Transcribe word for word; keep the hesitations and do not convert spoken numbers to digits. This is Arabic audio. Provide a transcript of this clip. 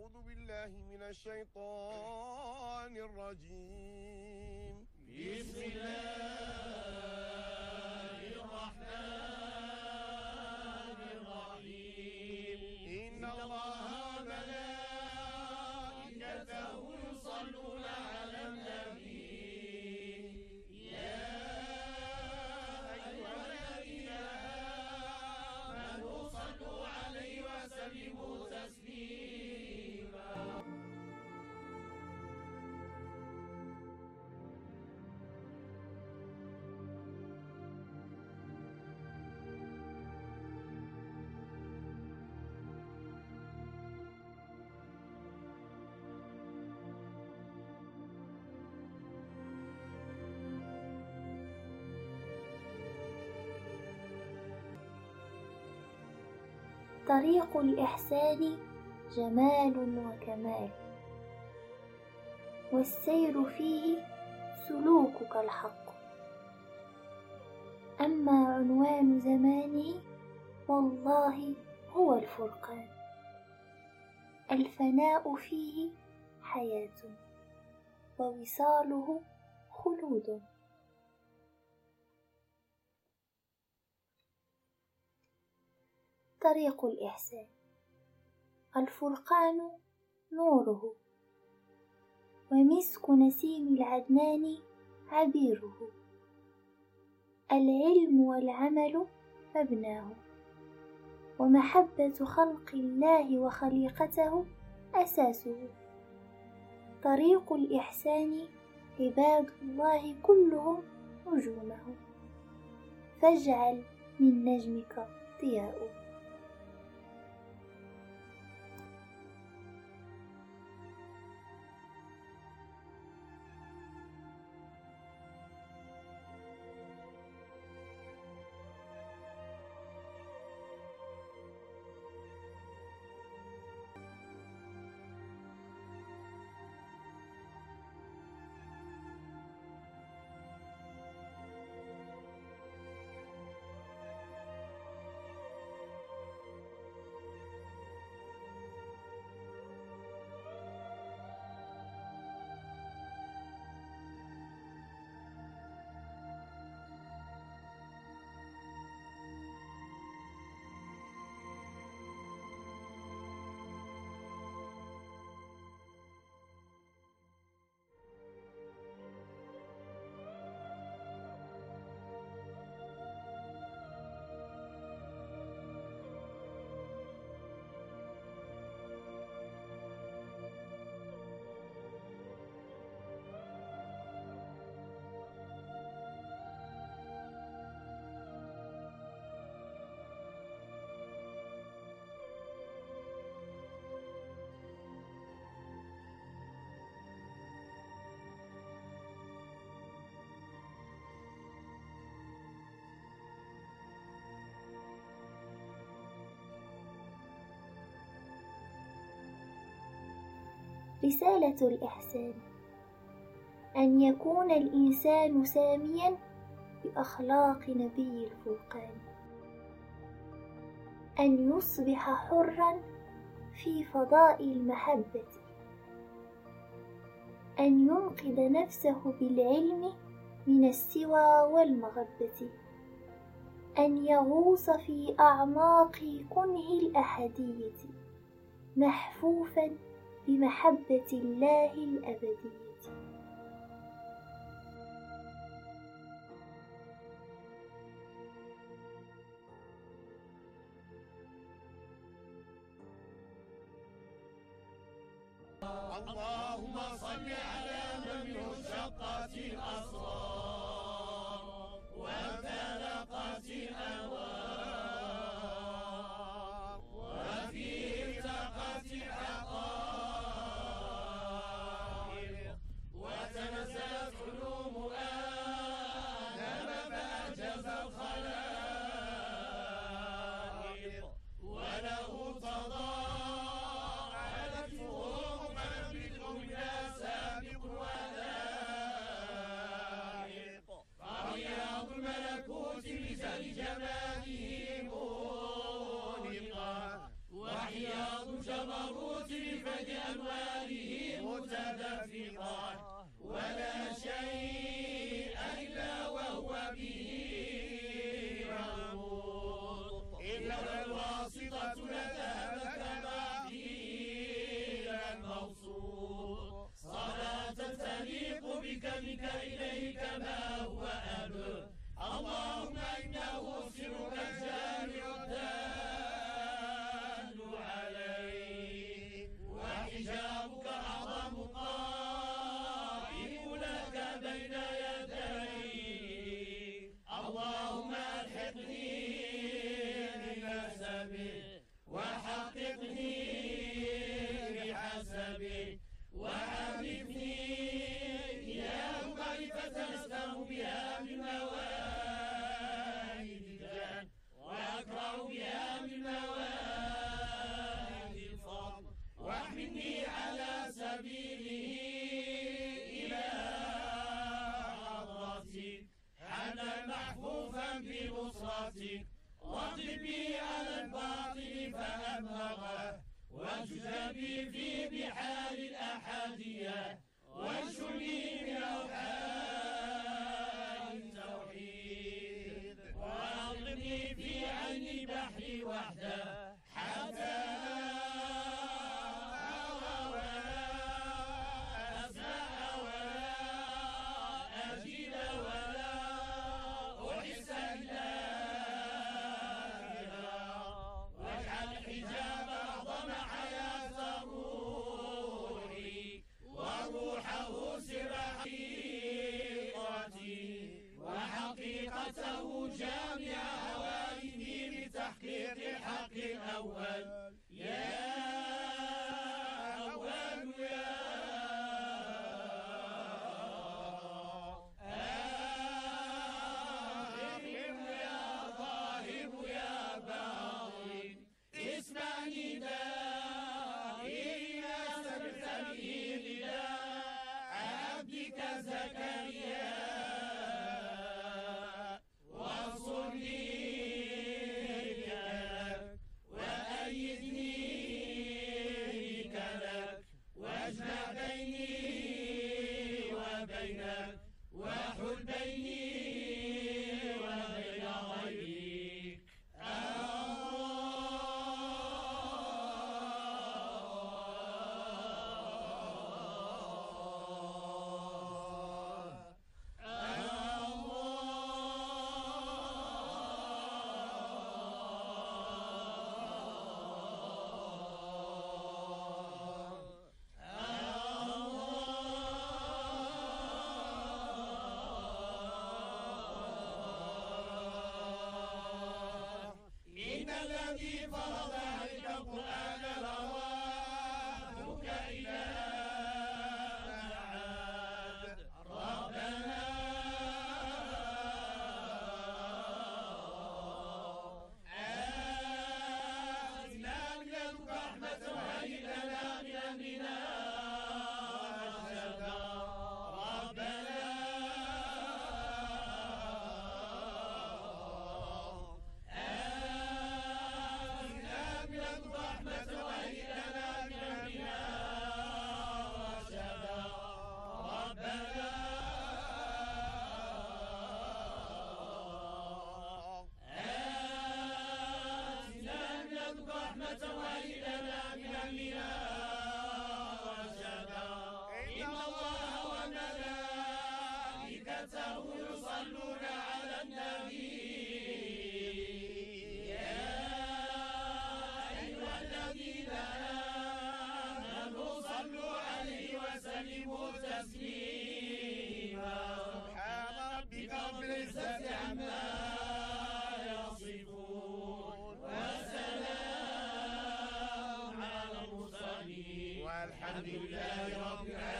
أعوذ بالله من الشيطان الرجيم. بسم الله الرحمن الرحيم. إن الله وملائكته يصلون على النبي يا أيها الذين آمنوا صلوا عليه وسلموا تسليما. طريق الإحسان جمال وكمال، والسير فيه سلوكك الحق. أما عنوان زمانه والله هو الفرقان، الفناء فيه حياة ووصاله خلود. طريق الإحسان الفرقان نوره، ومسك نسيم العدنان عبيره، العلم والعمل مبناه، ومحبة خلق الله وخليقته أساسه. طريق الإحسان عباد الله كلهم نجومه، فاجعل من نجمك ضياءه. رسالة الإحسان أن يكون الإنسان ساميا بأخلاق نبي الفرقان، أن يصبح حرا في فضاء المحبة، أن ينقذ نفسه بالعلم من السوى والمغبة، أن يغوص في أعماق كنه الأحدية محفوفا بمحبة الله الأبدية. اللهم صل على من انشقت الأسرار وانطلقت الأهوال بأنواره متدفقا، ولا شيء إلا وهو به رموط. إن لولا الواسطة لذهب كما به الموصول. صلاة تليق بكمك إليه كما هو أهله، اللهم إنه سرك الجامع الدال عليه، وحجابك أعظم قائم لك بين يديه. اللهم ألحقني بنسبه، وحققني بحسبه، وعرفني إياه معرفة أسلم بها من موائدك، وأكرم بها من موائد الفضل، واحملني على سبيله إلى حضرتك حنا محفوفا بنصرتك، واضرب بي على الباطل فأمغه، واجذب بي في بحار الأحادية، وانشرني من أوحال التوحيد، وأغرقني في عين بحري وحده، حتى أرى ولا أسمع ولا أجد ولا أحس إلا بها. واجعل الحجاب أعظم حياة روحي، وروحه سر حقيقتي، وحقيقته جامع هوائي لتحقيق الحق الأول. يا أول يا آخر يا ظاهر يا باطن، اسمع ندائي إذا سمعت به لله عبدك زكريا، وانصرني لك، وأيدني لك، واجمع بيني وبينك، وحل بيني وبين غيرك. الذي فرض عليك القرآن لرادك إلى معاد. ربنا آتنا من لدنك رحمة وهيئ لنا من أمرنا رشدا. ربنا وإلنا من أمرنا رشدا. إن الله وملائكته يصلون على النبي، يا أيها الذين آمنوا صلوا عليه وسلموا تسليما. سبحان ربك رب العزة عما يصفون، وسلام والحمد لله رب العالمين.